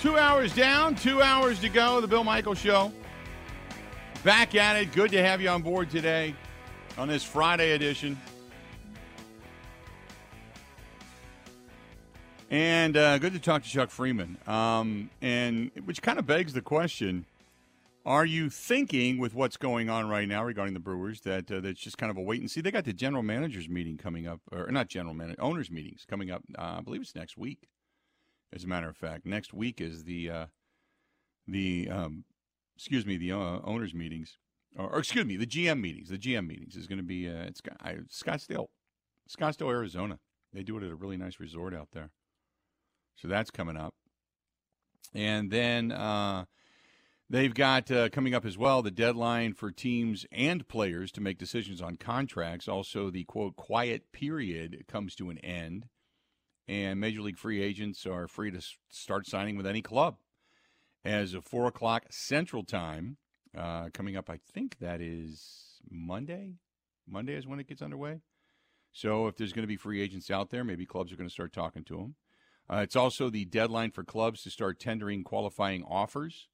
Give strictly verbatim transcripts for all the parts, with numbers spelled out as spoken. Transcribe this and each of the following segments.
Two hours down, two hours to go. The Bill Michael Show. Back at it. Good to have you on board today on this Friday edition. And uh, good to talk to Chuck Freeman, um, and which kind of begs the question, are you thinking with what's going on right now regarding the Brewers that uh, that's just kind of a wait and see? They got the general managers meeting coming up, or not general manager, owners meetings coming up, uh, I believe it's next week, as a matter of fact. Next week is the, uh, the um, excuse me, the uh, owners meetings, or, or excuse me, the G M meetings. The G M meetings is going to be uh, it's uh, Scottsdale, Scottsdale, Arizona. They do it at a really nice resort out there. So that's coming up. And then uh, they've got uh, coming up as well the deadline for teams and players to make decisions on contracts. Also, the, quote, quiet period comes to an end. And Major League free agents are free to start signing with any club as of four o'clock Central Time. Uh, coming up, I think that is Monday. Monday is when it gets underway. So if there's going to be free agents out there, maybe clubs are going to start talking to them. Uh, it's also the deadline for clubs to start tendering qualifying offers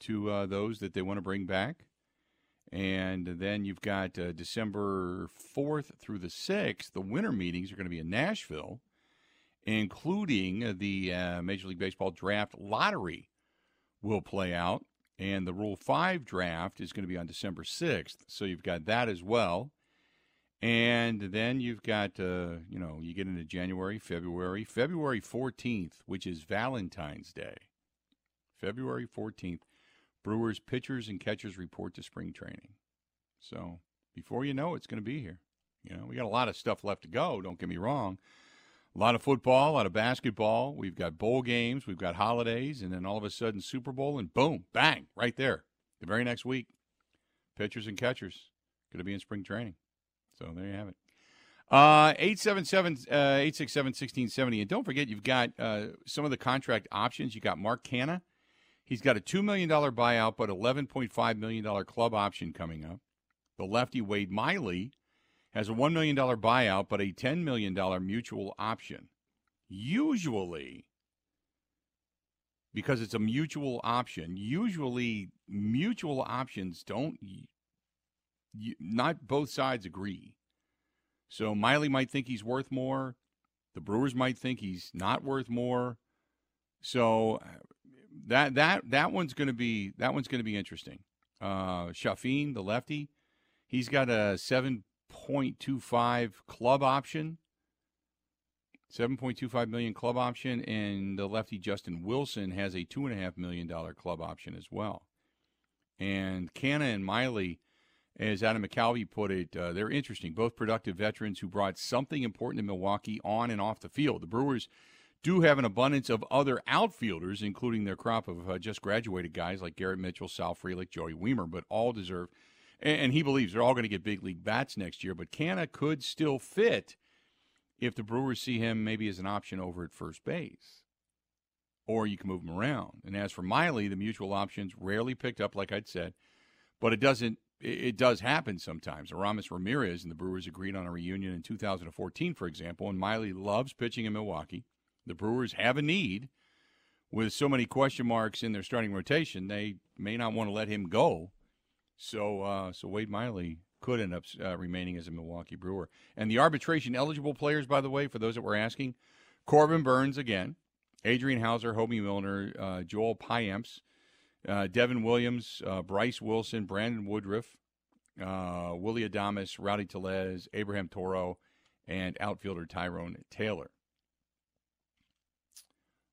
to uh, those that they want to bring back. And then you've got uh, December fourth through the sixth. The winter meetings are going to be in Nashville, including the uh, Major League Baseball draft lottery will play out. And the Rule five draft is going to be on December sixth. So you've got that as well. And then you've got, uh, you know, you get into January, February, February fourteenth, which is Valentine's Day. February fourteenth, Brewers pitchers and catchers report to spring training. So before you know it, it's going to be here. You know, we got a lot of stuff left to go, don't get me wrong. A lot of football, a lot of basketball. We've got bowl games, we've got holidays, and then all of a sudden Super Bowl, and boom, bang, right there. The very next week, pitchers and catchers going to be in spring training. So there you have it. Uh, eight seven seven, eight six seven, one six seven zero. And don't forget, you've got uh, some of the contract options. You got Mark Canha. He's got a two million dollars buyout, but eleven point five million dollars club option coming up. The lefty, Wade Miley, has a one million dollars buyout, but a ten million dollars mutual option. Usually, because it's a mutual option, usually mutual options don't... You, not both sides agree. So Miley might think he's worth more. The Brewers might think he's not worth more. So that that that one's going to be that one's going to be interesting. Uh, Shafin, the lefty, he's got a seven point two five club option, seven point two five million club option, and the lefty Justin Wilson has a two and a half million dollar club option as well. And Canha and Miley, as Adam McAlvey put it, uh, they're interesting, both productive veterans who brought something important to Milwaukee on and off the field. The Brewers do have an abundance of other outfielders, including their crop of uh, just graduated guys like Garrett Mitchell, Sal Frelick, Joey Weimer, but all deserve, and, and he believes they're all going to get big league bats next year, but Canha could still fit if the Brewers see him maybe as an option over at first base, or you can move him around. And as for Miley, the mutual option's rarely picked up, like I'd said, but it doesn't. It does happen sometimes. Aramis Ramirez and the Brewers agreed on a reunion in two thousand fourteen, for example, and Miley loves pitching in Milwaukee. The Brewers have a need. With so many question marks in their starting rotation, they may not want to let him go. So uh, so Wade Miley could end up uh, remaining as a Milwaukee Brewer. And the arbitration-eligible players, by the way, for those that were asking, Corbin Burns again, Adrian Hauser, Hobie Milner, uh, Joel Piamps, Uh, Devin Williams, uh, Bryce Wilson, Brandon Woodruff, uh, Willie Adames, Rowdy Tellez, Abraham Toro, and outfielder Tyrone Taylor.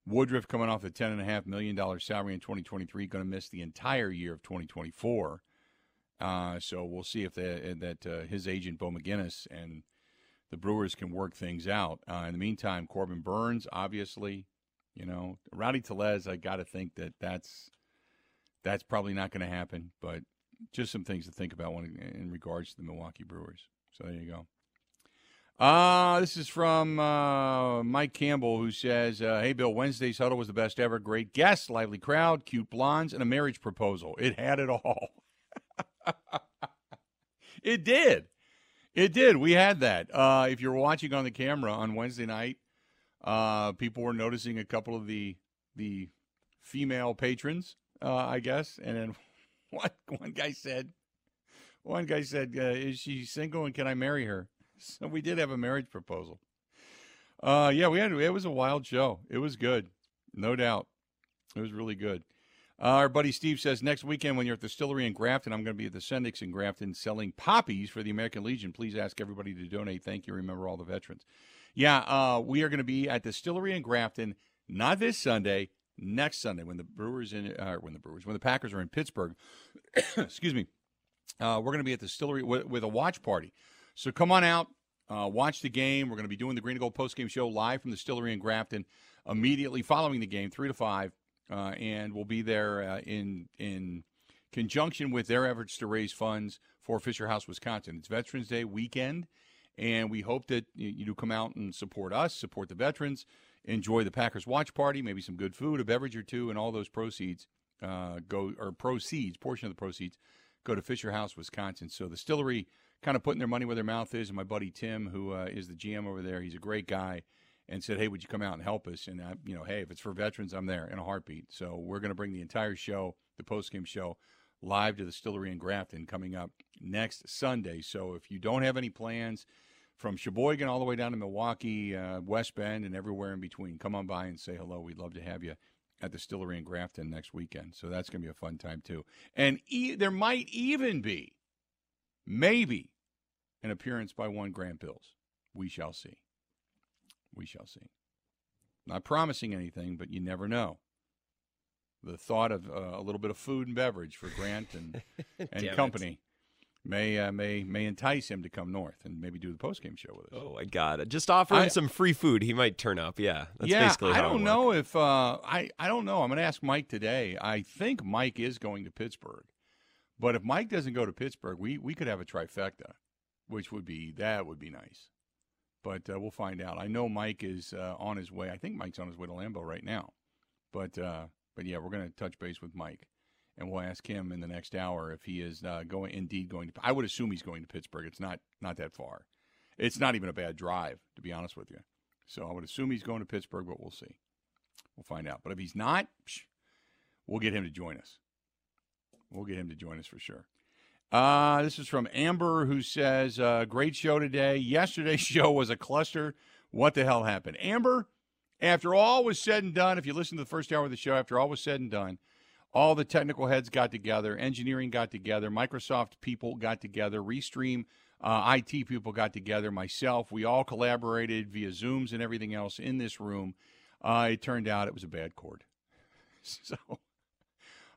Woodruff coming off the ten point five million dollars salary in twenty twenty-three, going to miss the entire year of twenty twenty-four. Uh, so we'll see if they, that uh, his agent, Bo McGinnis, and the Brewers can work things out. Uh, in the meantime, Corbin Burns, obviously, you know, Rowdy Tellez, I got to think that that's – That's probably not going to happen, but just some things to think about when, in regards to the Milwaukee Brewers. So there you go. Uh, this is from uh, Mike Campbell, who says, uh, hey, Bill, Wednesday's huddle was the best ever. Great guests, lively crowd, cute blondes, and a marriage proposal. It had it all. It did. It did. We had that. Uh, if you're watching on the camera on Wednesday night, uh, people were noticing a couple of the the – female patrons, uh, I guess. And then one, one guy said, one guy said, uh, is she single and can I marry her? So we did have a marriage proposal. Uh, yeah, we had, it was a wild show. It was good. No doubt. It was really good. Uh, our buddy Steve says, next weekend when you're at the Distillery in Grafton, I'm going to be at the Sendix in Grafton selling poppies for the American Legion. Please ask everybody to donate. Thank you. Remember all the veterans. Yeah, uh, we are going to be at the Distillery in Grafton, not this Sunday, next Sunday when the Brewers in uh, when the Brewers when the Packers are in Pittsburgh. Excuse me. Uh, we're going to be at the Distillery with, with a watch party. So come on out, uh, watch the game. We're going to be doing the Green and Gold postgame show live from the Distillery in Grafton immediately following the game, three to five. Uh, and we'll be there uh, in in conjunction with their efforts to raise funds for Fisher House, Wisconsin. It's Veterans Day weekend, and we hope that you, you come out and support us, support the veterans, enjoy the Packers watch party, maybe some good food, a beverage or two, and all those proceeds uh, go or proceeds portion of the proceeds go to Fisher House, Wisconsin. So the Distillery kind of putting their money where their mouth is, and my buddy Tim, who uh, is the G M over there, he's a great guy. And said, hey, would you come out and help us? And, I, you know, hey, if it's for veterans, I'm there in a heartbeat. So we're going to bring the entire show, the postgame show, live to the Distillery in Grafton coming up next Sunday. So if you don't have any plans, from Sheboygan all the way down to Milwaukee, uh, West Bend, and everywhere in between, come on by and say hello. We'd love to have you at the Distillery in Grafton next weekend. So that's going to be a fun time, too. And e- there might even be, maybe, an appearance by one Grant Bills. We shall see. We shall see. Not promising anything, but you never know. The thought of uh, a little bit of food and beverage for Grant and and company it. may uh, may may entice him to come north and maybe do the postgame show with us. Oh, I got it. Just offer I, him some free food. He might turn up. Yeah, that's yeah, basically. How I don't know work. if uh, I I don't know. I'm going to ask Mike today. I think Mike is going to Pittsburgh, but if Mike doesn't go to Pittsburgh, we we could have a trifecta, which would be that would be nice. But uh, we'll find out. I know Mike is uh, on his way. I think Mike's on his way to Lambeau right now. But, uh, but yeah, we're going to touch base with Mike, and we'll ask him in the next hour if he is uh, going indeed going to – I would assume he's going to Pittsburgh. It's not not that far. It's not even a bad drive, to be honest with you. So I would assume he's going to Pittsburgh, but we'll see. We'll find out. But if he's not, psh, we'll get him to join us. We'll get him to join us for sure. Uh, this is from Amber, who says, uh, great show today. Yesterday's show was a cluster. What the hell happened? Amber, after all was said and done, if you listen to the first hour of the show, after all was said and done, all the technical heads got together, engineering got together, Microsoft people got together, Restream uh, I T people got together, myself. We all collaborated via Zooms and everything else in this room. Uh, it turned out it was a bad cord. So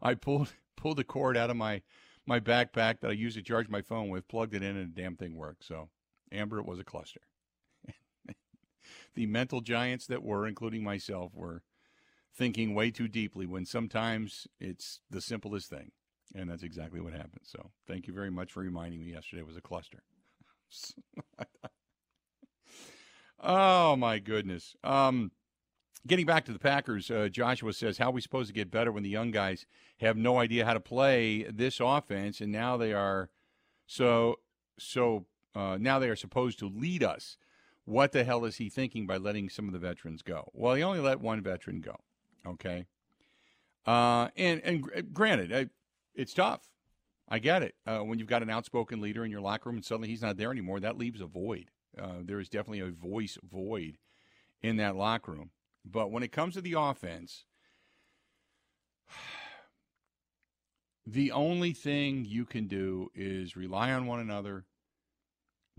I pulled pulled the cord out of my... my backpack that I used to charge my phone with, plugged it in, and the damn thing worked. So, Amber, it was a cluster. The mental giants that were, including myself, were thinking way too deeply when sometimes it's the simplest thing. And that's exactly what happened. So, thank you very much for reminding me yesterday was a cluster. Oh, my goodness. Um, getting back to the Packers, uh, Joshua says, how are we supposed to get better when the young guys have no idea how to play this offense, and now they are so so uh, now they are supposed to lead us? What the hell is he thinking by letting some of the veterans go? Well, he only let one veteran go, okay? Uh, and, and granted, I, it's tough. I get it. Uh, when you've got an outspoken leader in your locker room and suddenly he's not there anymore, that leaves a void. Uh, there is definitely a voice void in that locker room. But when it comes to the offense, the only thing you can do is rely on one another,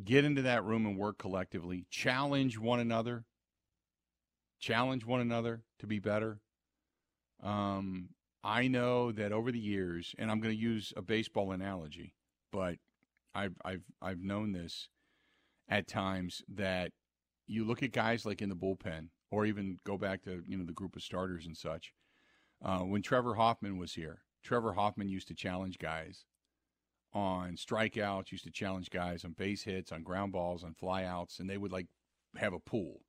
get into that room and work collectively, challenge one another, challenge one another to be better. Um, I know that over the years, and I'm going to use a baseball analogy, but I've, I've, I've known this at times, that you look at guys like in the bullpen, or even go back to, you know, the group of starters and such. Uh, when Trevor Hoffman was here, Trevor Hoffman used to challenge guys on strikeouts, used to challenge guys on base hits, on ground balls, on flyouts, and they would, like, have a pool,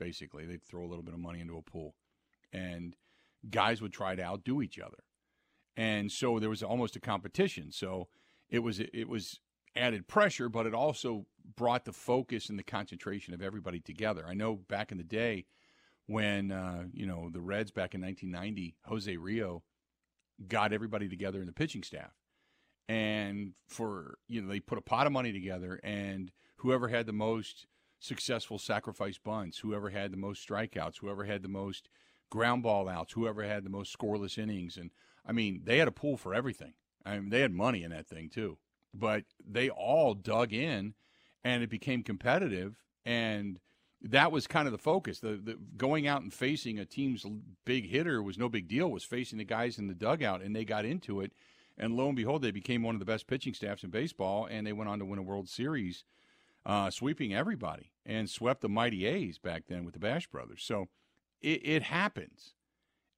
basically. They'd throw a little bit of money into a pool, and guys would try to outdo each other. And so there was almost a competition. So it was it was added pressure, but it also brought the focus and the concentration of everybody together. I know back in the day, when, uh, you know, the Reds back in nineteen ninety, Jose Rio got everybody together in the pitching staff. And for, you know, they put a pot of money together, and whoever had the most successful sacrifice bunts, whoever had the most strikeouts, whoever had the most ground ball outs, whoever had the most scoreless innings. And, I mean, they had a pool for everything. I mean, they had money in that thing, too. But they all dug in, and it became competitive, and that was kind of the focus. The, the going out and facing a team's big hitter was no big deal, was facing the guys in the dugout, and they got into it. And lo and behold, they became one of the best pitching staffs in baseball, and they went on to win a World Series, uh, sweeping everybody, and swept the mighty A's back then with the Bash Brothers. So it, it happens.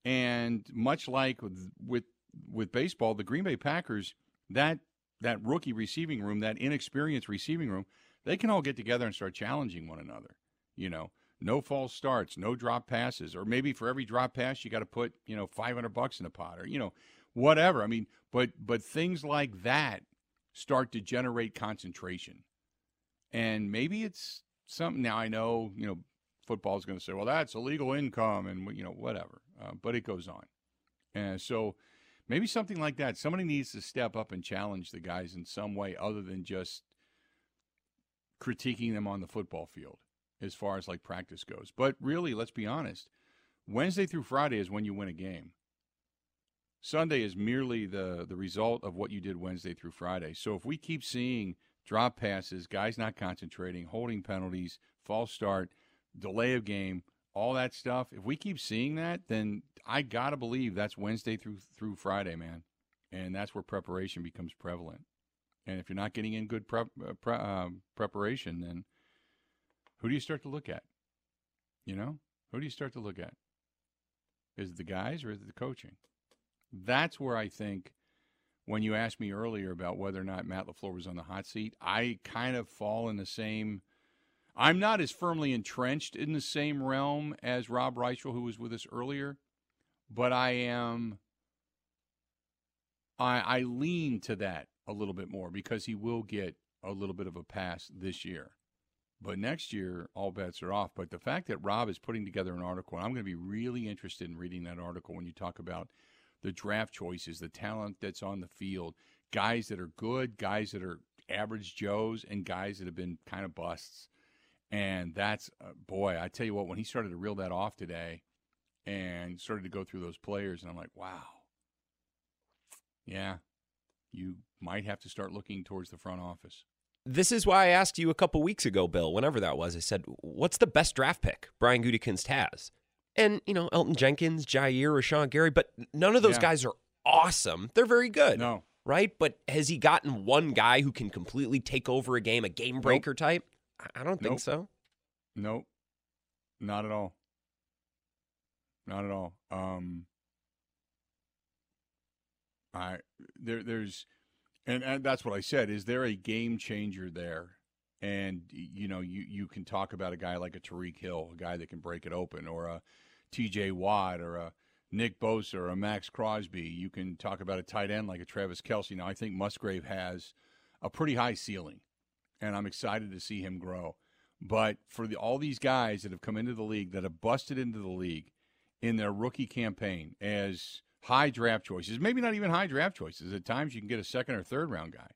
And much like with, with with baseball, the Green Bay Packers, that that rookie receiving room, that inexperienced receiving room, they can all get together and start challenging one another. You know, no false starts, no drop passes, or maybe for every drop pass you got to put, you know, five hundred bucks in a pot, or, you know, whatever. I mean, but but things like that start to generate concentration. And maybe it's something. Now I know, you know, football is going to say, well, that's illegal income and, you know, whatever, uh, but it goes on. And so maybe something like that. Somebody needs to step up and challenge the guys in some way other than just critiquing them on the football field, as far as like practice goes. But really, let's be honest, Wednesday through Friday is when you win a game. Sunday is merely the, the result of what you did Wednesday through Friday. So if we keep seeing drop passes, guys not concentrating, holding penalties, false start, delay of game, all that stuff, if we keep seeing that, then I got to believe that's Wednesday through through Friday, man. And that's where preparation becomes prevalent. And if you're not getting in good prep, uh, pre- uh, preparation, then who do you start to look at? You know, who do you start to look at? Is it the guys or is it the coaching? That's where I think when you asked me earlier about whether or not Matt LaFleur was on the hot seat, I kind of fall in the same – I'm not as firmly entrenched in the same realm as Rob Reichel, who was with us earlier, but I am – I I lean to that a little bit more because he will get a little bit of a pass this year. But next year, all bets are off. But the fact that Rob is putting together an article, and I'm going to be really interested in reading that article when you talk about the draft choices, the talent that's on the field, guys that are good, guys that are average Joes, and guys that have been kind of busts. And that's, uh, boy, I tell you what, when he started to reel that off today and started to go through those players, and I'm like, wow, yeah, you might have to start looking towards the front office. This is why I asked you a couple weeks ago, Bill, whenever that was. I said, what's the best draft pick Brian Gutekunst has? And, you know, Elton Jenkins, Jair, Rashawn Gary, but none of those yeah. guys are awesome. They're very good, no. right? But has he gotten one guy who can completely take over a game, a game-breaker nope. type? I don't think nope. so. Nope. Not at all. Not at all. Um, I there There's... And, and that's what I said. Is there a game changer there? And, you know, you, you can talk about a guy like a Tariq Hill, a guy that can break it open, or a T J Watt, or a Nick Bosa, or a Max Crosby. You can talk about a tight end like a Travis Kelce. Now, I think Musgrave has a pretty high ceiling, and I'm excited to see him grow. But for the, all these guys that have come into the league, that have busted into the league in their rookie campaign as – high draft choices, maybe not even high draft choices. At times you can get a second or third round guy.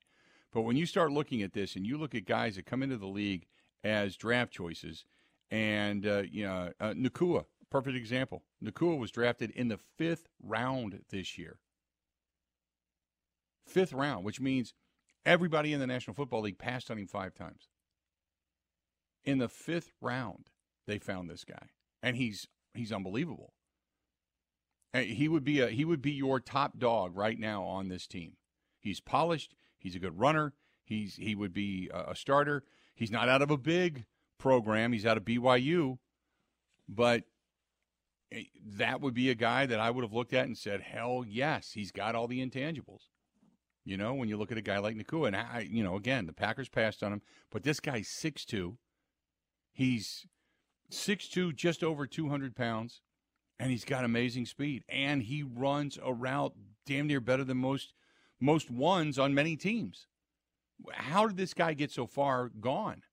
But when you start looking at this and you look at guys that come into the league as draft choices, and, uh, you know, uh, Nakua, perfect example. Nakua was drafted in the fifth round this year. Fifth round, which means everybody in the National Football League passed on him five times. In the fifth round, they found this guy. And he's he's unbelievable. He would be a he would be your top dog right now on this team. He's polished. He's a good runner. He's he would be a, a starter. He's not out of a big program. He's out of B Y U, but that would be a guy that I would have looked at and said, "Hell yes, he's got all the intangibles." You know, when you look at a guy like Nakua, and I, you know, again, the Packers passed on him, but this guy's six two. He's six two, just over two hundred pounds. And he's got amazing speed, and he runs a route damn near better than most most ones on many teams. How did this guy get so far gone?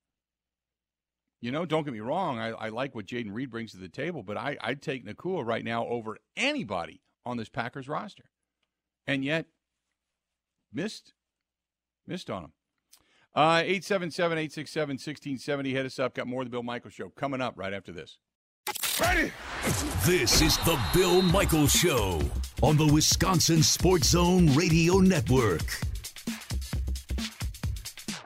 You know, don't get me wrong. I, I like what Jaden Reed brings to the table, but I, I'd take Nakua right now over anybody on this Packers roster. And yet, missed, missed on him. Uh, eight seven seven, eight six seven, one six seven zero. Hit us up. Got more of the Bill Michael Show coming up right after this. Ready? This is the Bill Michael Show on the Wisconsin Sports Zone Radio Network.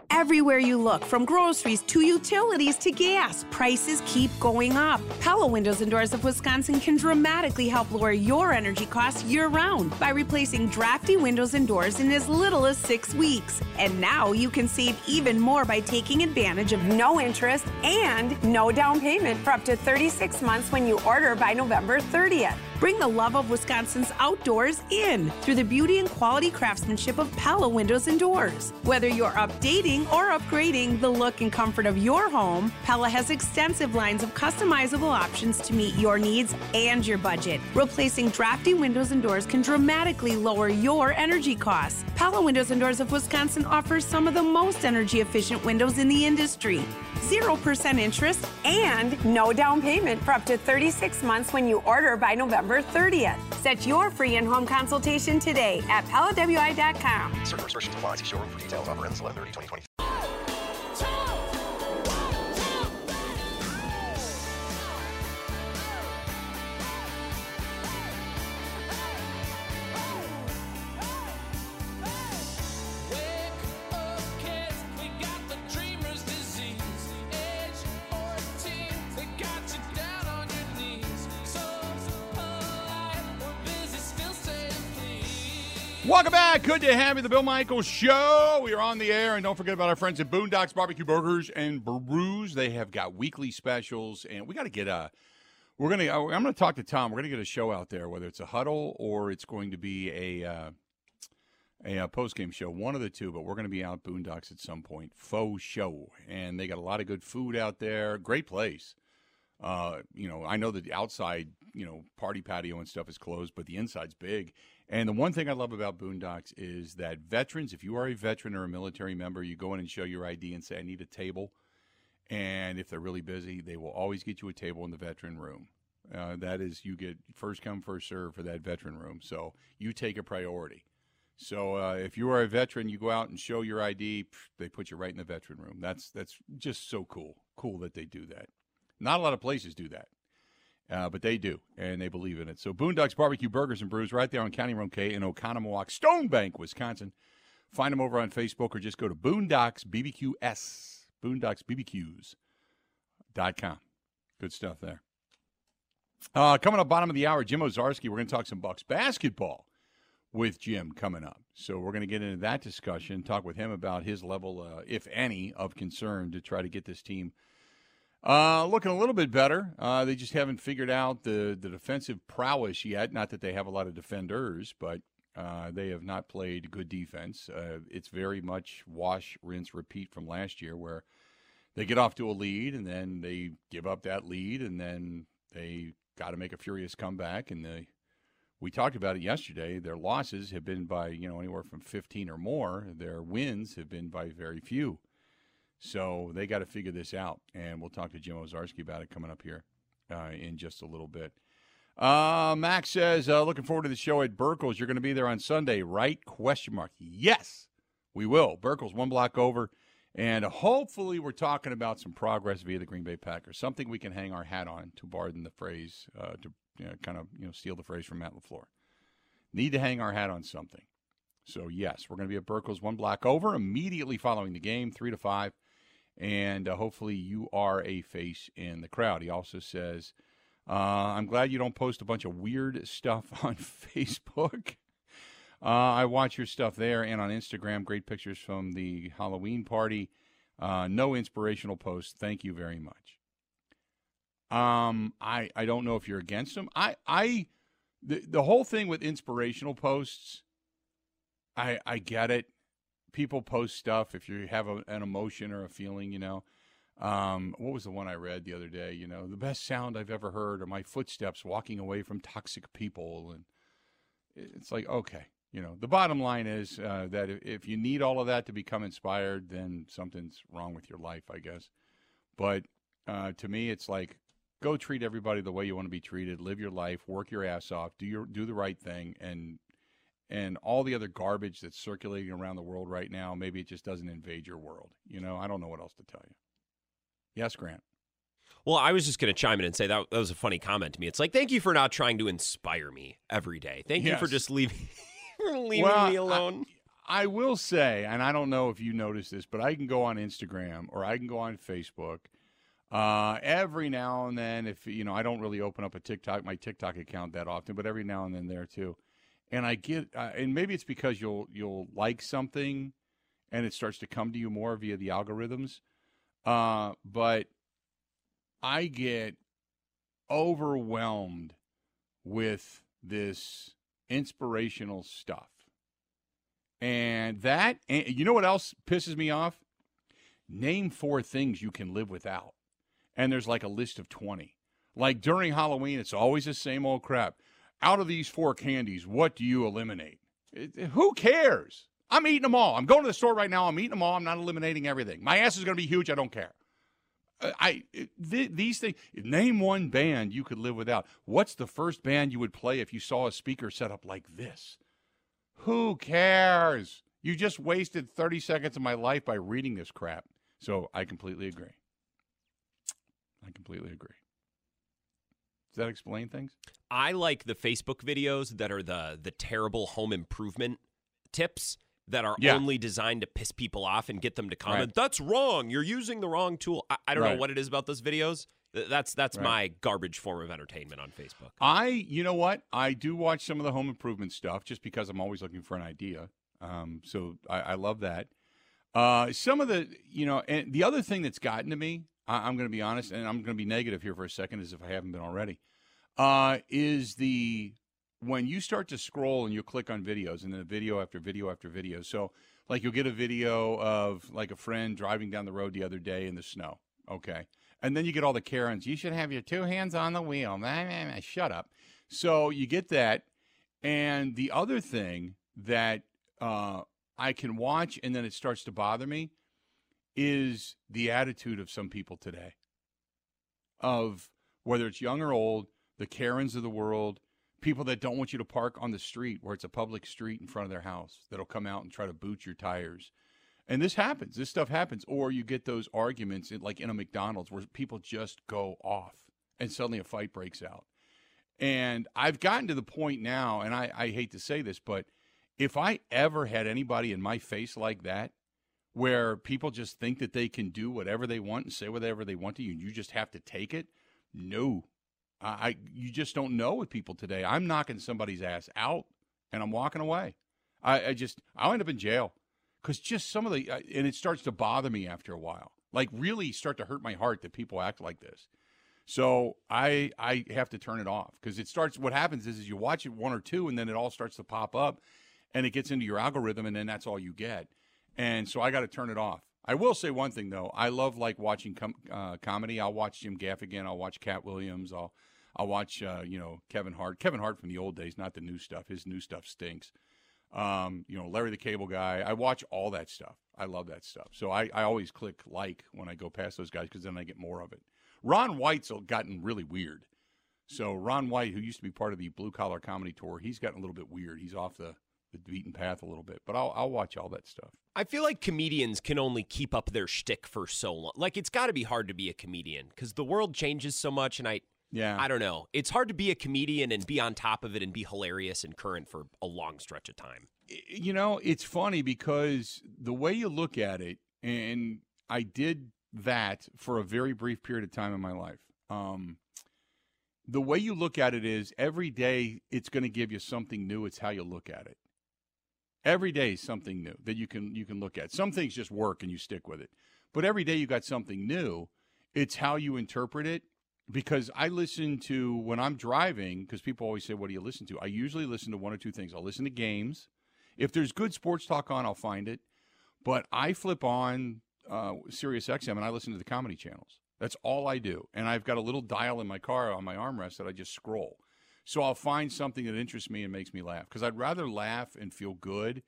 Everywhere you look, from groceries to utilities to gas, prices keep going up. Pella Windows and Doors of Wisconsin can dramatically help lower your energy costs year-round by replacing drafty windows and doors in as little as six weeks. And now you can save even more by taking advantage of no interest and no down payment for up to thirty-six months when you order by November thirtieth. Bring the love of Wisconsin's outdoors in through the beauty and quality craftsmanship of Pella Windows and Doors. Whether you're updating or upgrading the look and comfort of your home, Pella has extensive lines of customizable options to meet your needs and your budget. Replacing drafty windows and doors can dramatically lower your energy costs. Pella Windows and Doors of Wisconsin offers some of the most energy-efficient windows in the industry. zero percent interest and no down payment for up to thirty-six months when you order by November thirtieth. Set your free in-home consultation today at Pella W I dot com. Certain restrictions apply. See showroom for details. Offer ends eleven thirty twenty twenty. Welcome back. Good to have you. The Bill Michael Show. We are on the air. And don't forget about our friends at Boondocks Barbecue Burgers and Brews. They have got weekly specials. And we got to get a – we're going to – I'm going to talk to Tom. We're going to get a show out there, whether it's a huddle or it's going to be a uh, a, a post-game show, one of the two. But we're going to be out Boondocks at some point, faux show. And they got a lot of good food out there. Great place. Uh, you know, I know that the outside, you know, party patio and stuff is closed, but the inside's big. And the one thing I love about Boondocks is that veterans, if you are a veteran or a military member, you go in and show your I D and say, I need a table. And if they're really busy, they will always get you a table in the veteran room. Uh, that is, you get first come, first serve for that veteran room. So you take a priority. So uh, if you are a veteran, you go out and show your I D, pff, they put you right in the veteran room. That's that's just so cool. Cool that they do that. Not a lot of places do that. Uh, but they do, and they believe in it. So Boondocks Barbecue Burgers and Brews right there on County Road K in Oconomowoc, Stonebank, Wisconsin. Find them over on Facebook or just go to Boondocks B B Q S, Boondocks B B Qs dot com. Good stuff there. Uh, coming up bottom of the hour, Jim Owczarski. We're going to talk some Bucks basketball with Jim coming up. So we're going to get into that discussion, talk with him about his level, uh, if any, of concern to try to get this team Uh, looking a little bit better. Uh, they just haven't figured out the, the defensive prowess yet. Not that they have a lot of defenders, but uh, they have not played good defense. Uh, it's very much wash, rinse, repeat from last year where they get off to a lead and then they give up that lead and then they got to make a furious comeback. And they, we talked about it yesterday. Their losses have been by, you know, anywhere from fifteen or more. Their wins have been by very few. So they got to figure this out, and we'll talk to Jim Owczarski about it coming up here uh, in just a little bit. Uh, Max says, uh, looking forward to the show at Burkles. You're going to be there on Sunday, right? Question mark. Yes, we will. Burkles one block over, and hopefully we're talking about some progress via the Green Bay Packers, something we can hang our hat on, to pardon the phrase, uh, to you know, kind of you know steal the phrase from Matt LaFleur. Need to hang our hat on something. So, yes, we're going to be at Burkles one block over immediately following the game, three to five. And uh, hopefully you are a face in the crowd. He also says, uh, I'm glad you don't post a bunch of weird stuff on Facebook. Uh, I watch your stuff there and on Instagram. Great pictures from the Halloween party. Uh, no inspirational posts. Thank you very much. Um, I, I don't know if you're against them. I, I the, the whole thing with inspirational posts, I, I get it. People post stuff if you have a, an emotion or a feeling, you know. Um, what was the one I read the other day? You know, the best sound I've ever heard are my footsteps walking away from toxic people. And it's like, okay, you know, the bottom line is uh, that if, if you need all of that to become inspired, then something's wrong with your life, I guess. But uh, to me, it's like, go treat everybody the way you want to be treated. Live your life. Work your ass off. Do your do the right thing. And and all the other garbage that's circulating around the world right now, maybe it just doesn't invade your world. You know, I don't know what else to tell you. Yes, Grant. Well, I was just going to chime in and say that, that was a funny comment to me. It's like, thank you for not trying to inspire me every day. Thank yes. you for just leaving, for leaving well, me alone. I, I will say, and I don't know if you noticed this, but I can go on Instagram or I can go on Facebook. Uh, every now and then, if you know, I don't really open up a TikTok, my TikTok account that often, but every now and then there too. And I get, uh, and maybe it's because you'll you'll like something, and it starts to come to you more via the algorithms. Uh, but I get overwhelmed with this inspirational stuff, and that, and you know what else pisses me off? Name four things you can live without. And there's like a list of twenty. Like during Halloween, it's always the same old crap. Out of these four candies, what do you eliminate? It, it, who cares? I'm eating them all. I'm going to the store right now. I'm eating them all. I'm not eliminating everything. My ass is going to be huge. I don't care. Uh, I it, th- These things, name one band you could live without. What's the first band you would play if you saw a speaker set up like this? Who cares? You just wasted thirty seconds of my life by reading this crap. So I completely agree. I completely agree. Does that explain things? I like the Facebook videos that are the the terrible home improvement tips that are yeah. only designed to piss people off and get them to comment, right. That's wrong. You're using the wrong tool. I, I don't right. know what it is about those videos. That's that's right. my garbage form of entertainment on Facebook. I, you know what? I do watch some of the home improvement stuff just because I'm always looking for an idea. Um, so I, I love that. Uh, some of the, you know, and the other thing that's gotten to me, I, I'm going to be honest, and I'm going to be negative here for a second, as if I haven't been already, uh, is the, when you start to scroll and you click on videos and then video after video after video. So like you'll get a video of like a friend driving down the road the other day in the snow. Okay. And then you get all the Karens. You should have your two hands on the wheel. Shut up. So you get that. And the other thing that, uh, I can watch and then it starts to bother me is the attitude of some people today, of whether it's young or old, the Karens of the world, people that don't want you to park on the street where it's a public street in front of their house that'll come out and try to boot your tires. And this happens, this stuff happens. Or you get those arguments in, like in a McDonald's where people just go off and suddenly a fight breaks out. And I've gotten to the point now, and I, I hate to say this, but if I ever had anybody in my face like that, where people just think that they can do whatever they want and say whatever they want to you, and you just have to take it, no. I, you just don't know with people today. I'm knocking somebody's ass out, and I'm walking away. I, I just, I'll end up in jail. Because just some of the, and it starts to bother me after a while. Like, really start to hurt my heart that people act like this. So I I have to turn it off. Because it starts, what happens is, is you watch it one or two, and then it all starts to pop up. And it gets into your algorithm, and then that's all you get. And so I got to turn it off. I will say one thing, though. I love, like, watching com- uh, comedy. I'll watch Jim Gaffigan. I'll watch Cat Williams. I'll I'll watch, uh, you know, Kevin Hart. Kevin Hart from the old days, not the new stuff. His new stuff stinks. Um, you know, Larry the Cable Guy. I watch all that stuff. I love that stuff. So I, I always click like when I go past those guys because then I get more of it. Ron White's gotten really weird. So Ron White, who used to be part of the Blue Collar Comedy Tour, he's gotten a little bit weird. He's off the... the beaten path a little bit, but I'll, I'll watch all that stuff. I feel like comedians can only keep up their shtick for so long. Like, it's got to be hard to be a comedian because the world changes so much, and I, yeah, I don't know. It's hard to be a comedian and be on top of it and be hilarious and current for a long stretch of time. You know, it's funny because the way you look at it, and I did that for a very brief period of time in my life. Um, the way you look at it is every day it's going to give you something new. It's how you look at it. Every day is something new that you can you can look at. Some things just work and you stick with it. But every day you got something new. It's how you interpret it. Because I listen to, when I'm driving, because people always say, what do you listen to? I usually listen to one or two things. I'll listen to games. If there's good sports talk on, I'll find it. But I flip on uh, Sirius X M and I listen to the comedy channels. That's all I do. And I've got a little dial in my car on my armrest that I just scroll. So I'll find something that interests me and makes me laugh because I'd rather laugh and feel good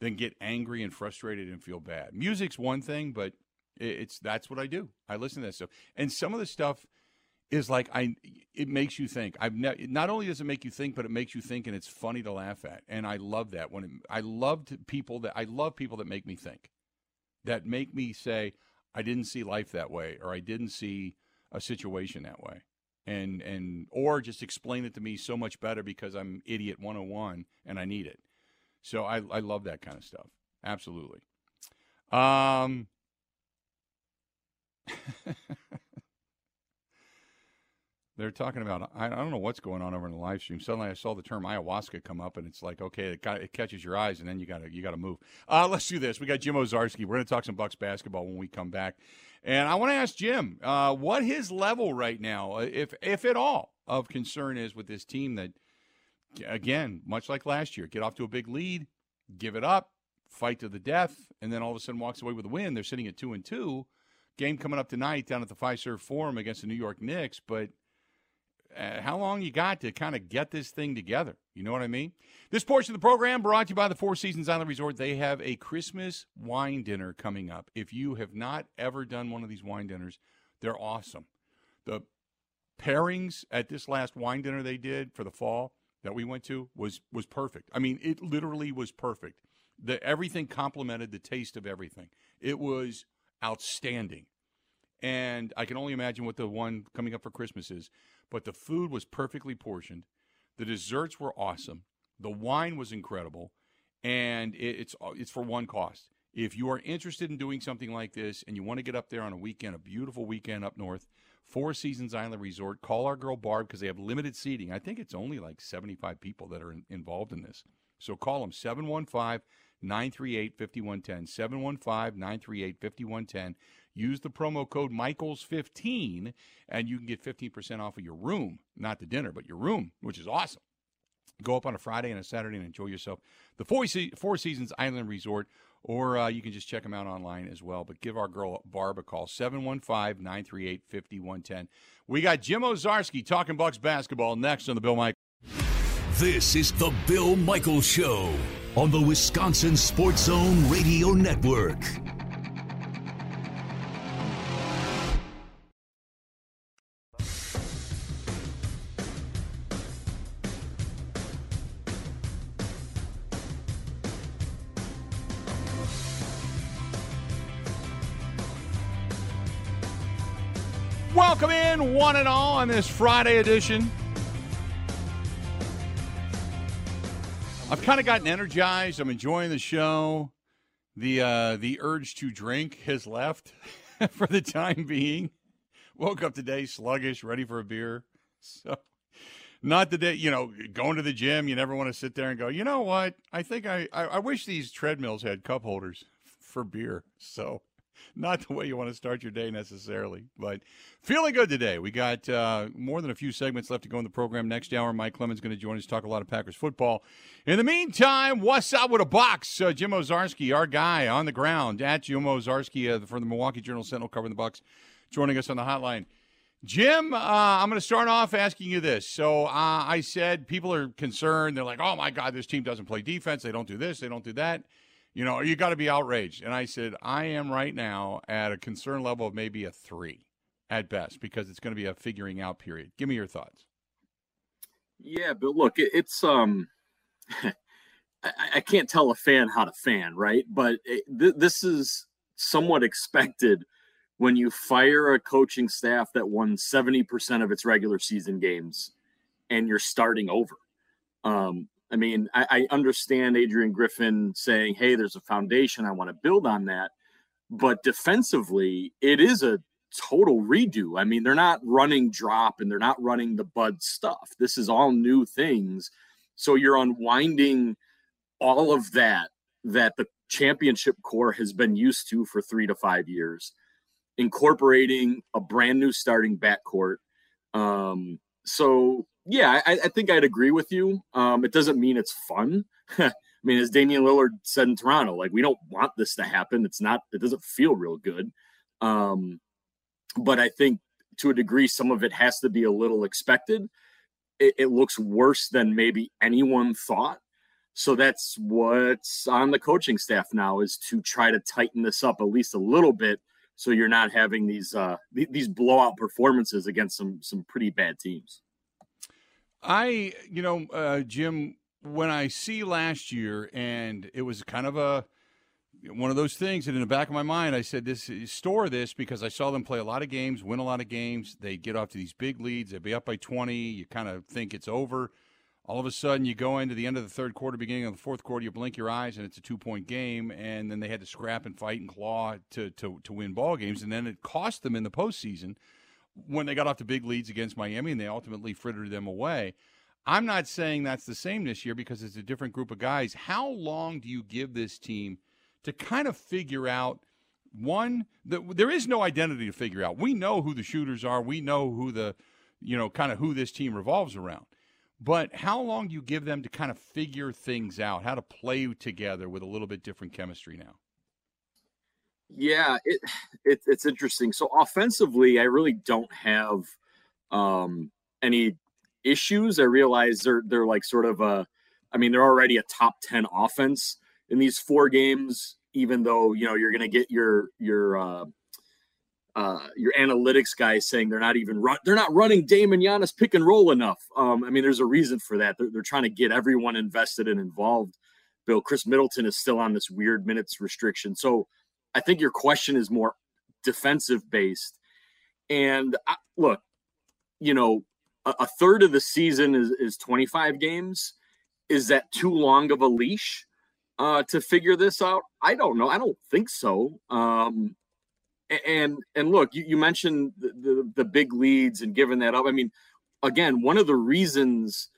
than get angry and frustrated and feel bad. Music's one thing, but It's that's what I do. I listen to that stuff, and some of the stuff is like I. It makes you think. I've ne- not only does it make you think, but it makes you think, and it's funny to laugh at. And I love that when it, I loved people that I love people that make me think, that make me say I didn't see life that way, or I didn't see a situation that way, and and or just explain it to me so much better because I'm idiot one oh one and I need it. So I I love that kind of stuff. Absolutely. Um. They're talking about, I don't know what's going on over in the live stream. Suddenly I saw the term ayahuasca come up, and it's like, okay, it, got, it catches your eyes, and then you gotta you gotta move. Uh, let's do this. We got Jim Owczarski. We're going to talk some Bucks basketball when we come back. And I want to ask Jim uh, what his level right now, if if at all, of concern is with this team that, again, much like last year, get off to a big lead, give it up, fight to the death, and then all of a sudden walks away with a win. They're sitting at two and two. Game coming up tonight down at the Fiserv Forum against the New York Knicks, but uh, how long you got to kind of get this thing together? You know what I mean? This portion of the program brought to you by the Four Seasons Island Resort. They have a Christmas wine dinner coming up. If you have not ever done one of these wine dinners, they're awesome. The pairings at this last wine dinner they did for the fall that we went to was was perfect. I mean, it literally was perfect. The, everything complemented the taste of everything. It was outstanding. And I can only imagine what the one coming up for Christmas is. But the food was perfectly portioned. The desserts were awesome. The wine was incredible. And it, it's it's for one cost. If you are interested in doing something like this and you want to get up there on a weekend, a beautiful weekend up north, Four Seasons Island Resort, call our girl Barb because they have limited seating. I think it's only like seventy-five people that are in, involved in this. So call them seven one five, seven one five nine three eight, five one one zero, seven one five, nine three eight, five one one zero. Use the promo code Michaels fifteen, and you can get fifteen percent off of your room, not the dinner, but your room, which is awesome. Go up on a Friday and a Saturday and enjoy yourself. The Four, Se- Four Seasons Island Resort, or uh, you can just check them out online as well. But give our girl Barb a call, seven one five, nine three eight, five one one zero. We got Jim Owczarski talking Bucks basketball next on the Bill Michael. This is the Bill Michael Show on the Wisconsin Sports Zone Radio Network. Welcome in, one and all, on this Friday edition. I've kind of gotten energized. I'm enjoying the show. The uh, the urge to drink has left for the time being. Woke up today sluggish, ready for a beer. So not the day, you know, going to the gym, you never want to sit there and go, you know what? I think I, I, I wish these treadmills had cup holders for beer. So not the way you want to start your day necessarily, but feeling good today. We got uh, more than a few segments left to go in the program. Next hour, Mike Clemens is going to join us, talk a lot of Packers football. In the meantime, what's up with a box? Uh, Jim Owczarski, our guy on the ground, at Jim Owczarski uh, from the Milwaukee Journal-Sentinel covering the Bucks, joining us on the hotline. Jim, uh, I'm going to start off asking you this. So uh, I said people are concerned. They're like, oh, my God, this team doesn't play defense. They don't do this. They don't do that. You know, you got to be outraged. And I said, I am right now at a concern level of maybe a three at best because it's going to be a figuring out period. Give me your thoughts. Yeah, but look, it's um, I, I can't tell a fan how to fan, right? But it, th- this is somewhat expected when you fire a coaching staff that won seventy percent of its regular season games and you're starting over. Um I mean, I, I understand Adrian Griffin saying, hey, there's a foundation. I want to build on that. But defensively, it is a total redo. I mean, they're not running drop and they're not running the Bud stuff. This is all new things. So you're unwinding all of that, that the championship core has been used to for three to five years, incorporating a brand new starting backcourt. Um, so Yeah, I, I think I'd agree with you. Um, it doesn't mean it's fun. I mean, as Damian Lillard said in Toronto, like, we don't want this to happen. It's not, it doesn't feel real good. Um, but I think to a degree, some of it has to be a little expected. It, it looks worse than maybe anyone thought. So that's what's on the coaching staff now, is to try to tighten this up at least a little bit so you're not having these uh, th- these blowout performances against some some pretty bad teams. I, you know, uh, Jim, when I see last year, and it was kind of a one of those things that in the back of my mind, I said, this store this because I saw them play a lot of games, win a lot of games. They get off to these big leads. They'd be up by twenty. You kind of think it's over. All of a sudden, you go into the end of the third quarter, beginning of the fourth quarter, you blink your eyes, and it's a two-point game, and then they had to scrap and fight and claw to to, to win ball games, and then it cost them in the postseason when they got off to big leads against Miami, and they ultimately frittered them away. I'm not saying that's the same this year because it's a different group of guys. How long do you give this team to kind of figure out, one, the, there is no identity to figure out. We know who the shooters are. We know who the, you know, kind of who this team revolves around. But how long do you give them to kind of figure things out, how to play together with a little bit different chemistry now? Yeah, it, it, it's interesting. So offensively, I really don't have um, any issues. I realize they're they're like sort of a, I mean, they're already a top ten offense in these four games. Even though, you know, you're going to get your your uh, uh, your analytics guys saying they're not even run, they're not running Dame and Giannis pick and roll enough. Um, I mean, there's a reason for that. They're, they're trying to get everyone invested and involved. Bill, Khris Middleton is still on this weird minutes restriction, so I think your question is more defensive based. And I, look, you know, a, a third of the season is, is twenty-five games. Is that too long of a leash uh, to figure this out? I don't know. I don't think so. Um, and, and look, you, you mentioned the, the, the big leads and giving that up. I mean, again, one of the reasons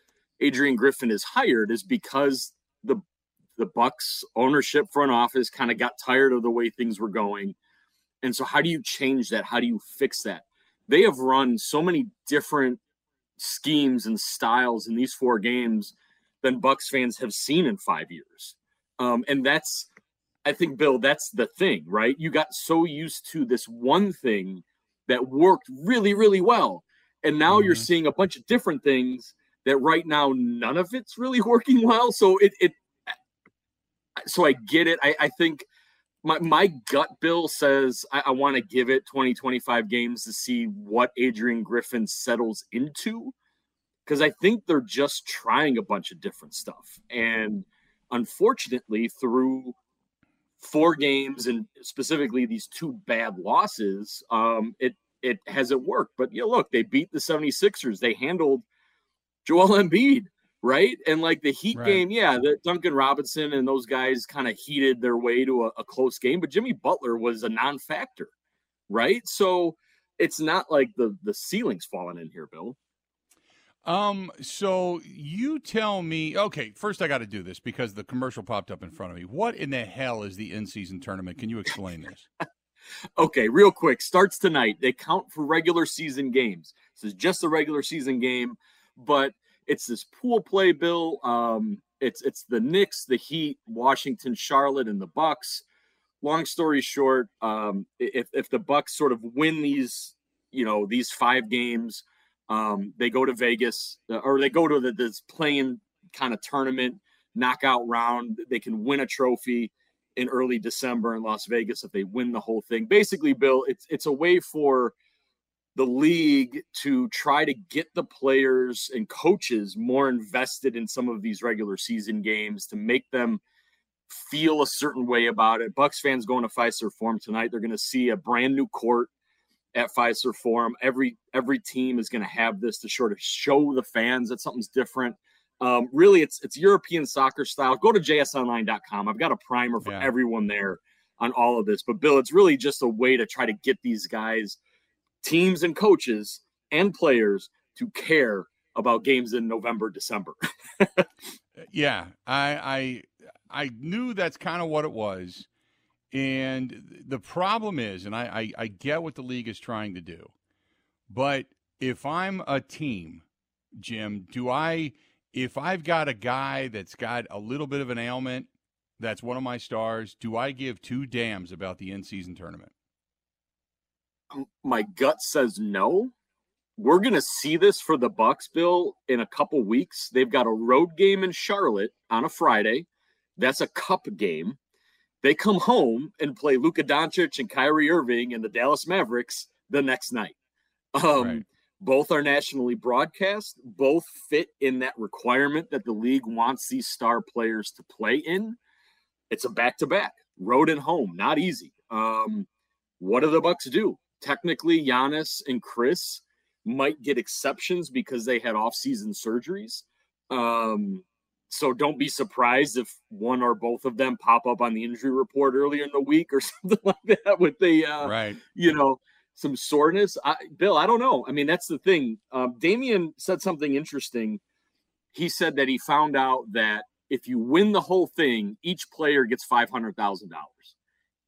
Adrian Griffin is hired is because the The Bucks ownership front office kind of got tired of the way things were going. And so how do you change that? How do you fix that? They have run so many different schemes and styles in these four games than Bucks fans have seen in five years. Um, and that's, I think, Bill, that's the thing, right? You got so used to this one thing that worked really, really well. And now mm-hmm. you're seeing a bunch of different things that right now, none of it's really working well. So it, it, So I get it. I, I think my, my gut, Bill, says I, I want to give it twenty, twenty-five games to see what Adrian Griffin settles into, because I think they're just trying a bunch of different stuff. And unfortunately, through four games and specifically these two bad losses, um, it it hasn't worked. But, you know, look, they beat the seventy-sixers. They handled Joel Embiid. Right. And like the Heat right. game. Yeah. The Duncan Robinson and those guys kind of heated their way to a, a close game. But Jimmy Butler was a non-factor. Right. So it's not like the, the ceiling's falling in here, Bill. Um. So you tell me. OK, first, I got to do this because the commercial popped up in front of me. What in the hell is the in-season tournament? Can you explain this? OK, real quick. Starts tonight. They count for regular season games. This is just a regular season game, but it's this pool play, Bill. Um, it's it's the Knicks, the Heat, Washington, Charlotte, and the Bucks. Long story short, um, if if the Bucks sort of win these, you know, these five games, um, they go to Vegas, or they go to the, this play-in kind of tournament knockout round. They can win a trophy in early December in Las Vegas if they win the whole thing. Basically, Bill, it's it's a way for the league to try to get the players and coaches more invested in some of these regular season games to make them feel a certain way about it. Bucks fans going to Fiserv Forum tonight. They're going to see a brand new court at Fiserv Forum. Every, every team is going to have this to sort of show the fans that something's different. Um, really it's, it's European soccer style. Go to j s online dot com. I've got a primer for yeah. everyone there on all of this, but Bill, it's really just a way to try to get these guys, teams and coaches and players, to care about games in November, December. yeah, I, I I knew that's kind of what it was. And the problem is, and I, I, I get what the league is trying to do, but if I'm a team, Jim, do I, if I've got a guy that's got a little bit of an ailment, that's one of my stars, do I give two damns about the in-season tournament? My gut says no. We're going to see this for the Bucks, Bill, in a couple weeks. They've got a road game in Charlotte on a Friday. That's a cup game. They come home and play Luka Doncic and Kyrie Irving and the Dallas Mavericks the next night. Um, right. Both are nationally broadcast. Both fit in that requirement that the league wants these star players to play in. It's a back-to-back, road and home, not easy. Um, what do the Bucks do? Technically, Giannis and Khris might get exceptions because they had off-season surgeries. Um, so don't be surprised if one or both of them pop up on the injury report earlier in the week or something like that with the, uh, right. you know, some soreness. I, Bill, I don't know. I mean, that's the thing. Um, Damian said something interesting. He said that he found out that if you win the whole thing, each player gets five hundred thousand dollars.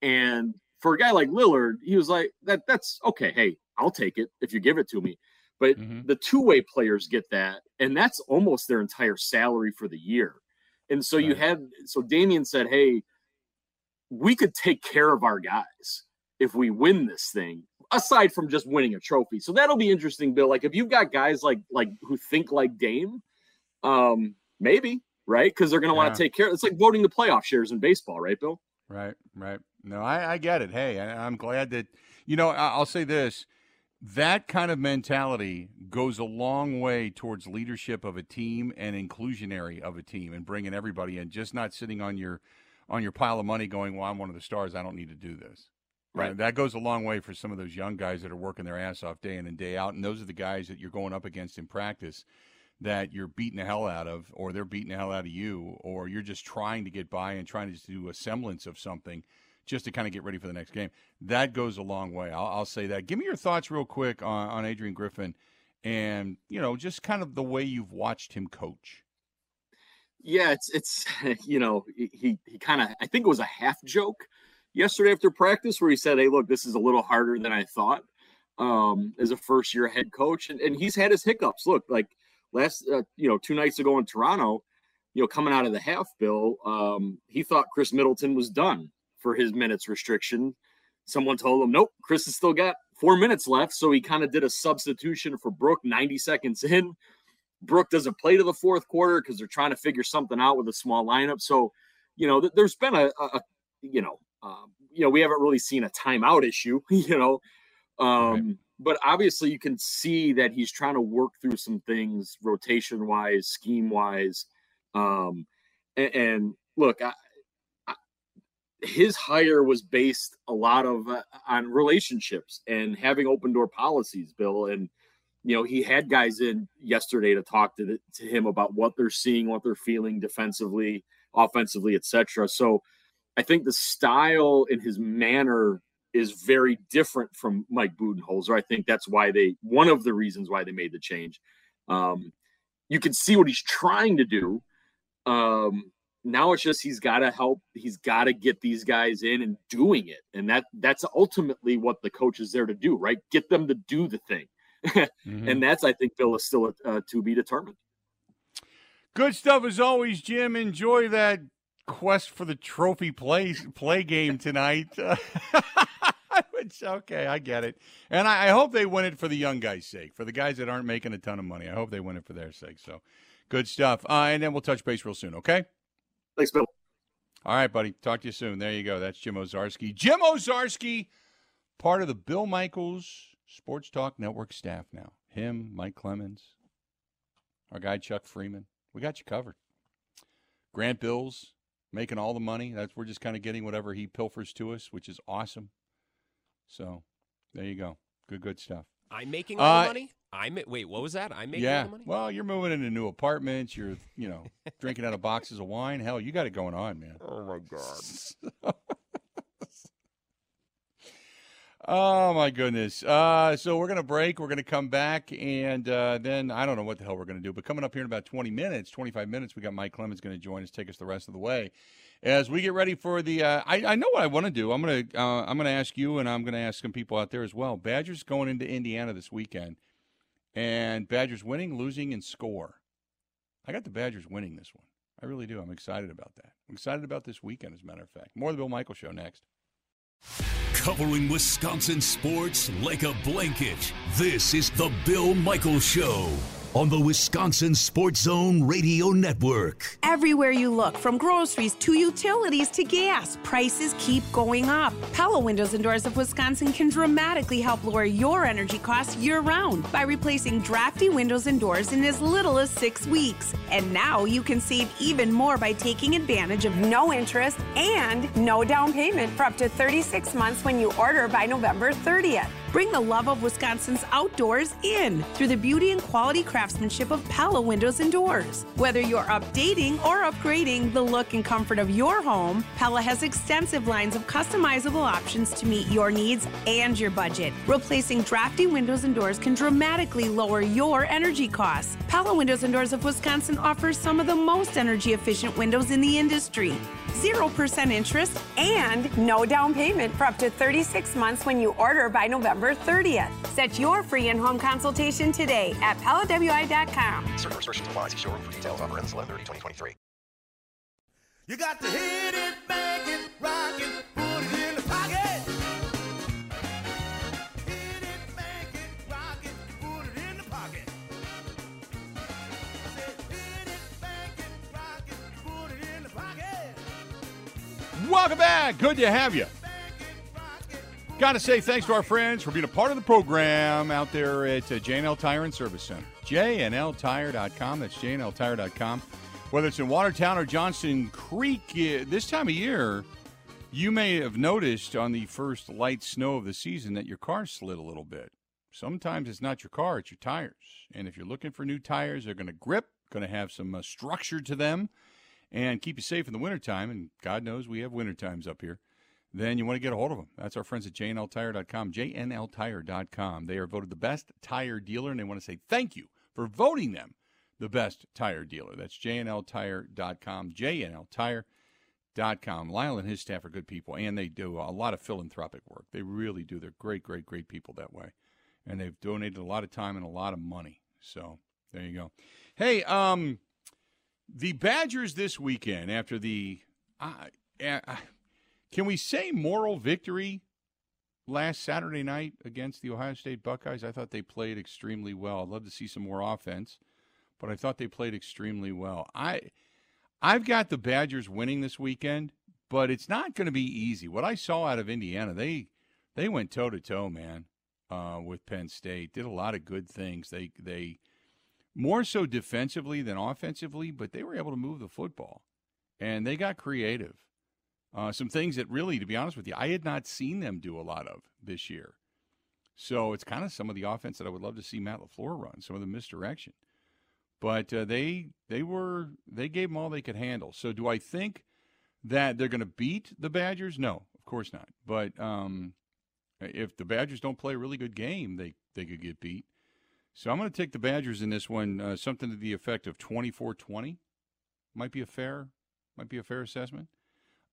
And for a guy like Lillard, he was like, that that's okay. Hey, I'll take it if you give it to me. But mm-hmm. the two-way players get that, and that's almost their entire salary for the year. And so right. you had – so Damian said, hey, we could take care of our guys if we win this thing, aside from just winning a trophy. So that'll be interesting, Bill. Like, if you've got guys like like who think like Dame, um, maybe, right? Because they're going to yeah. want to take care – it's like voting the playoff shares in baseball, right, Bill? Right, right. No, I, I get it. Hey, I, I'm glad that – you know, I, I'll say this. That kind of mentality goes a long way towards leadership of a team and inclusionary of a team and bringing everybody in, just not sitting on your on your pile of money going, well, I'm one of the stars. I don't need to do this. Right. Uh, that goes a long way for some of those young guys that are working their ass off day in and day out. And those are the guys that you're going up against in practice that you're beating the hell out of, or they're beating the hell out of you, or you're just trying to get by and trying to do a semblance of something just to kind of get ready for the next game. That goes a long way. I'll, I'll say that. Give me your thoughts real quick on, on Adrian Griffin and, you know, just kind of the way you've watched him coach. Yeah, it's, it's you know, he, he kind of, I think it was a half joke yesterday after practice where he said, hey, look, this is a little harder than I thought um, as a first-year head coach. And, and he's had his hiccups. Look, like last, uh, you know, two nights ago in Toronto, you know, coming out of the half, Bill, um, he thought Khris Middleton was done for his minutes restriction. Someone told him, nope, Khris has still got four minutes left. So he kind of did a substitution for Brooke ninety seconds in. Brooke doesn't play to the fourth quarter because they're trying to figure something out with a small lineup. So, you know, th- there's been a, a, a you know, um, you know, we haven't really seen a timeout issue, you know. Um, right. But obviously you can see that he's trying to work through some things rotation-wise, scheme-wise. Um, and, and look, I, his hire was based a lot of uh, on relationships and having open door policies, Bill. And, you know, he had guys in yesterday to talk to, the, to him about what they're seeing, what they're feeling defensively, offensively, et cetera. So I think the style and his manner is very different from Mike Budenholzer. I think that's why they, one of the reasons why they made the change. Um, you can see what he's trying to do. Um, Now it's just he's got to help. He's got to get these guys in and doing it. And that that's ultimately what the coach is there to do, right? Get them to do the thing. mm-hmm. And that's, I think, Bill, is still uh, to be determined. Good stuff as always, Jim. Enjoy that quest for the trophy play, play game tonight. It's okay, I get it. And I, I hope they win it for the young guys' sake, for the guys that aren't making a ton of money. I hope they win it for their sake. So good stuff. Uh, and then we'll touch base real soon, okay? Thanks, Bill. All right, buddy. Talk to you soon. There you go. That's Jim Owczarski. Jim Owczarski, part of the Bill Michaels Sports Talk Network staff now. Him, Mike Clemens, our guy Chuck Freeman. We got you covered. Grant Bills making all the money. That's, we're just kind of getting whatever he pilfers to us, which is awesome. So there you go. Good, good stuff. I'm making all uh, the money? I'm wait, what was that? I'm making yeah. money? Well, you're moving into new apartments. You're, you know, drinking out of boxes of wine. Hell, you got it going on, man. Oh, my God. Oh, my goodness. Uh, so we're going to break. We're going to come back, and uh, then I don't know what the hell we're going to do. But coming up here in about twenty minutes, twenty-five minutes, we got Mike Clemens going to join us, take us the rest of the way. As we get ready for the, uh, I, I know what I want to do. I'm gonna, uh, I'm gonna ask you, and I'm gonna ask some people out there as well. Badgers going into Indiana this weekend, and Badgers winning, losing, and score. I got the Badgers winning this one. I really do. I'm excited about that. I'm excited about this weekend, as a matter of fact. More of the Bill Michael Show next. Covering Wisconsin sports like a blanket. This is the Bill Michael Show. on the Wisconsin Sports Zone Radio Network. Everywhere you look, from groceries to utilities to gas, prices keep going up. Pella Windows and Doors of Wisconsin can dramatically help lower your energy costs year-round by replacing drafty windows and doors in as little as six weeks. And now you can save even more by taking advantage of no interest and no down payment for up to thirty-six months when you order by November thirtieth. Bring the love of Wisconsin's outdoors in through the beauty and quality craftsmanship of Pella Windows and Doors. Whether you're updating or upgrading the look and comfort of your home, Pella has extensive lines of customizable options to meet your needs and your budget. Replacing drafty windows and doors can dramatically lower your energy costs. Pella Windows and Doors of Wisconsin offers some of the most energy-efficient windows in the industry. zero percent interest and no down payment for up to thirty-six months when you order by November thirtieth. Set your free in-home consultation today at Pella W I dot com. Certain restrictions apply. See showroom for details. Offer ends eleven thirty twenty twenty-three. You got to hit it, bang it, rock it, put it in the pocket. Hit it, bang it, rock it, put it in the pocket. I said, hit it, bang it, rock it, put it in the pocket. Welcome back. Good to have you. Got to say thanks to our friends for being a part of the program out there at uh, J and L Tire and Service Center. J N L Tire dot com. That's J N L Tire dot com. Whether it's in Watertown or Johnson Creek, uh, this time of year, you may have noticed on the first light snow of the season that your car slid a little bit. Sometimes it's not your car, it's your tires. And if you're looking for new tires, they're going to grip, going to have some uh, structure to them, and keep you safe in the wintertime. And God knows we have winter times up here. Then you want to get a hold of them. That's our friends at J N L Tire dot com, J N L Tire dot com. They are voted the best tire dealer, and they want to say thank you for voting them the best tire dealer. That's J N L Tire dot com, J N L Tire dot com. Lyle and his staff are good people, and they do a lot of philanthropic work. They really do. They're great, great, great people that way. And they've donated a lot of time and a lot of money. So there you go. Hey, um, the Badgers this weekend after the uh, – uh, can we say moral victory last Saturday night against the Ohio State Buckeyes? I thought they played extremely well. I'd love to see some more offense, but I thought they played extremely well. I, I've got the Badgers winning this weekend, but it's not going to be easy. What I saw out of Indiana, they they went toe-to-toe, man, uh, with Penn State. Did a lot of good things. They they more so defensively than offensively, but they were able to move the football, and they got creative. Uh, some things that really, to be honest with you, I had not seen them do a lot of this year. So it's kind of some of the offense that I would love to see Matt LaFleur run, some of the misdirection. But uh, they they were they gave them all they could handle. So do I think that they're going to beat the Badgers? No, of course not. But um, if the Badgers don't play a really good game, they, they could get beat. So I'm going to take the Badgers in this one, uh, something to the effect of twenty-four twenty. Might be a fair, might be a fair assessment.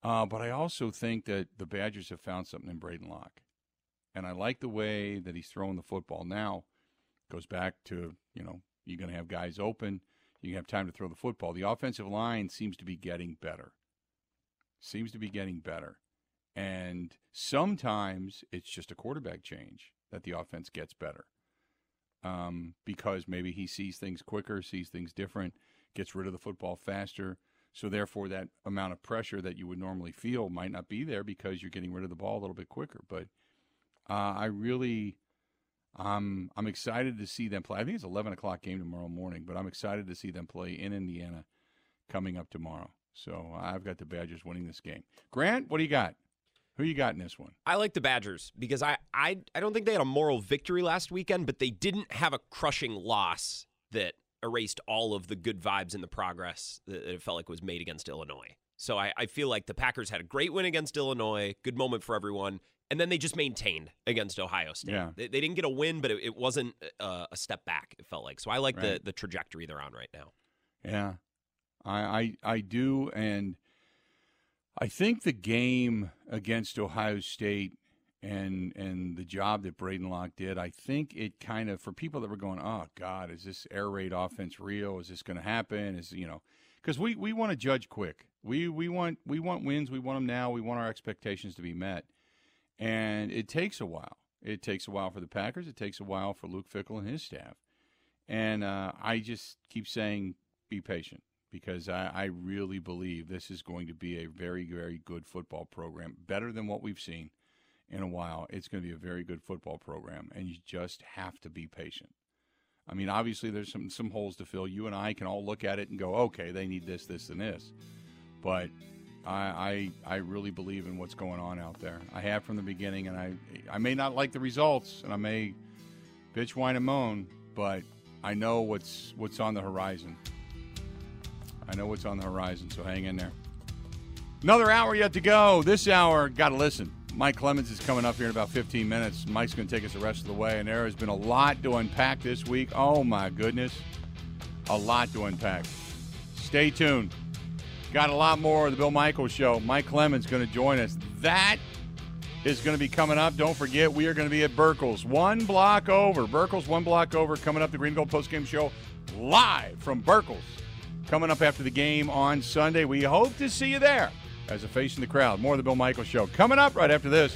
Uh, but I also think that the Badgers have found something in Braden Locke. And I like the way that he's throwing the football now. It goes back to, you know, you're going to have guys open. You have time to throw the football. The offensive line seems to be getting better. Seems to be getting better. And sometimes it's just a quarterback change that the offense gets better. Um, because maybe he sees things quicker, sees things different, gets rid of the football faster. So, therefore, that amount of pressure that you would normally feel might not be there because you're getting rid of the ball a little bit quicker. But uh, I really um, I'm excited to see them play. I think it's an eleven o'clock game tomorrow morning, but I'm excited to see them play in Indiana coming up tomorrow. So, I've got the Badgers winning this game. Grant, what do you got? Who you got in this one? I like the Badgers because I, I, I don't think they had a moral victory last weekend, but they didn't have a crushing loss that – erased all of the good vibes and the progress that it felt like was made against Illinois. So I, I feel like the Packers had a great win against Illinois, good moment for everyone, and then they just maintained against Ohio State. Yeah. They, they didn't get a win, but it, it wasn't a, a step back, it felt like. So I like right. the, the trajectory they're on right now. Yeah, I, I I do, and I think the game against Ohio State and and the job that Braden Locke did, I think it kind of, for people that were going, oh, God, is this air raid offense real? Is this going to happen? Is, you know, because we, we want to judge quick. We we want we want wins. We want them now. We want our expectations to be met. And it takes a while. It takes a while for the Packers. It takes a while for Luke Fickell and his staff. And uh, I just keep saying be patient, because I, I really believe this is going to be a very, very good football program, better than what we've seen in a while. It's going to be a very good football program, and you just have to be patient. I mean, obviously there's some, some holes to fill. You and I can all look at it and go, okay, they need this, this, and this. But I I, I really believe in what's going on out there. I have from the beginning, and I, I may not like the results, and I may bitch, whine, and moan, but I know what's what's on the horizon. I know what's on the horizon, so hang in there. Another hour yet to go. This hour, got to listen. Mike Clemens is coming up here in about fifteen minutes. Mike's going to take us the rest of the way, and there has been a lot to unpack this week. Oh, my goodness. A lot to unpack. Stay tuned. Got a lot more of the Bill Michael Show. Mike Clemens is going to join us. That is going to be coming up. Don't forget, we are going to be at Burkle's, one block over. Burkle's, one block over. Coming up, the Green and Gold Postgame Show live from Burkle's. Coming up after the game on Sunday. We hope to see you there as a face in the crowd. More of the Bill Michael Show coming up right after this.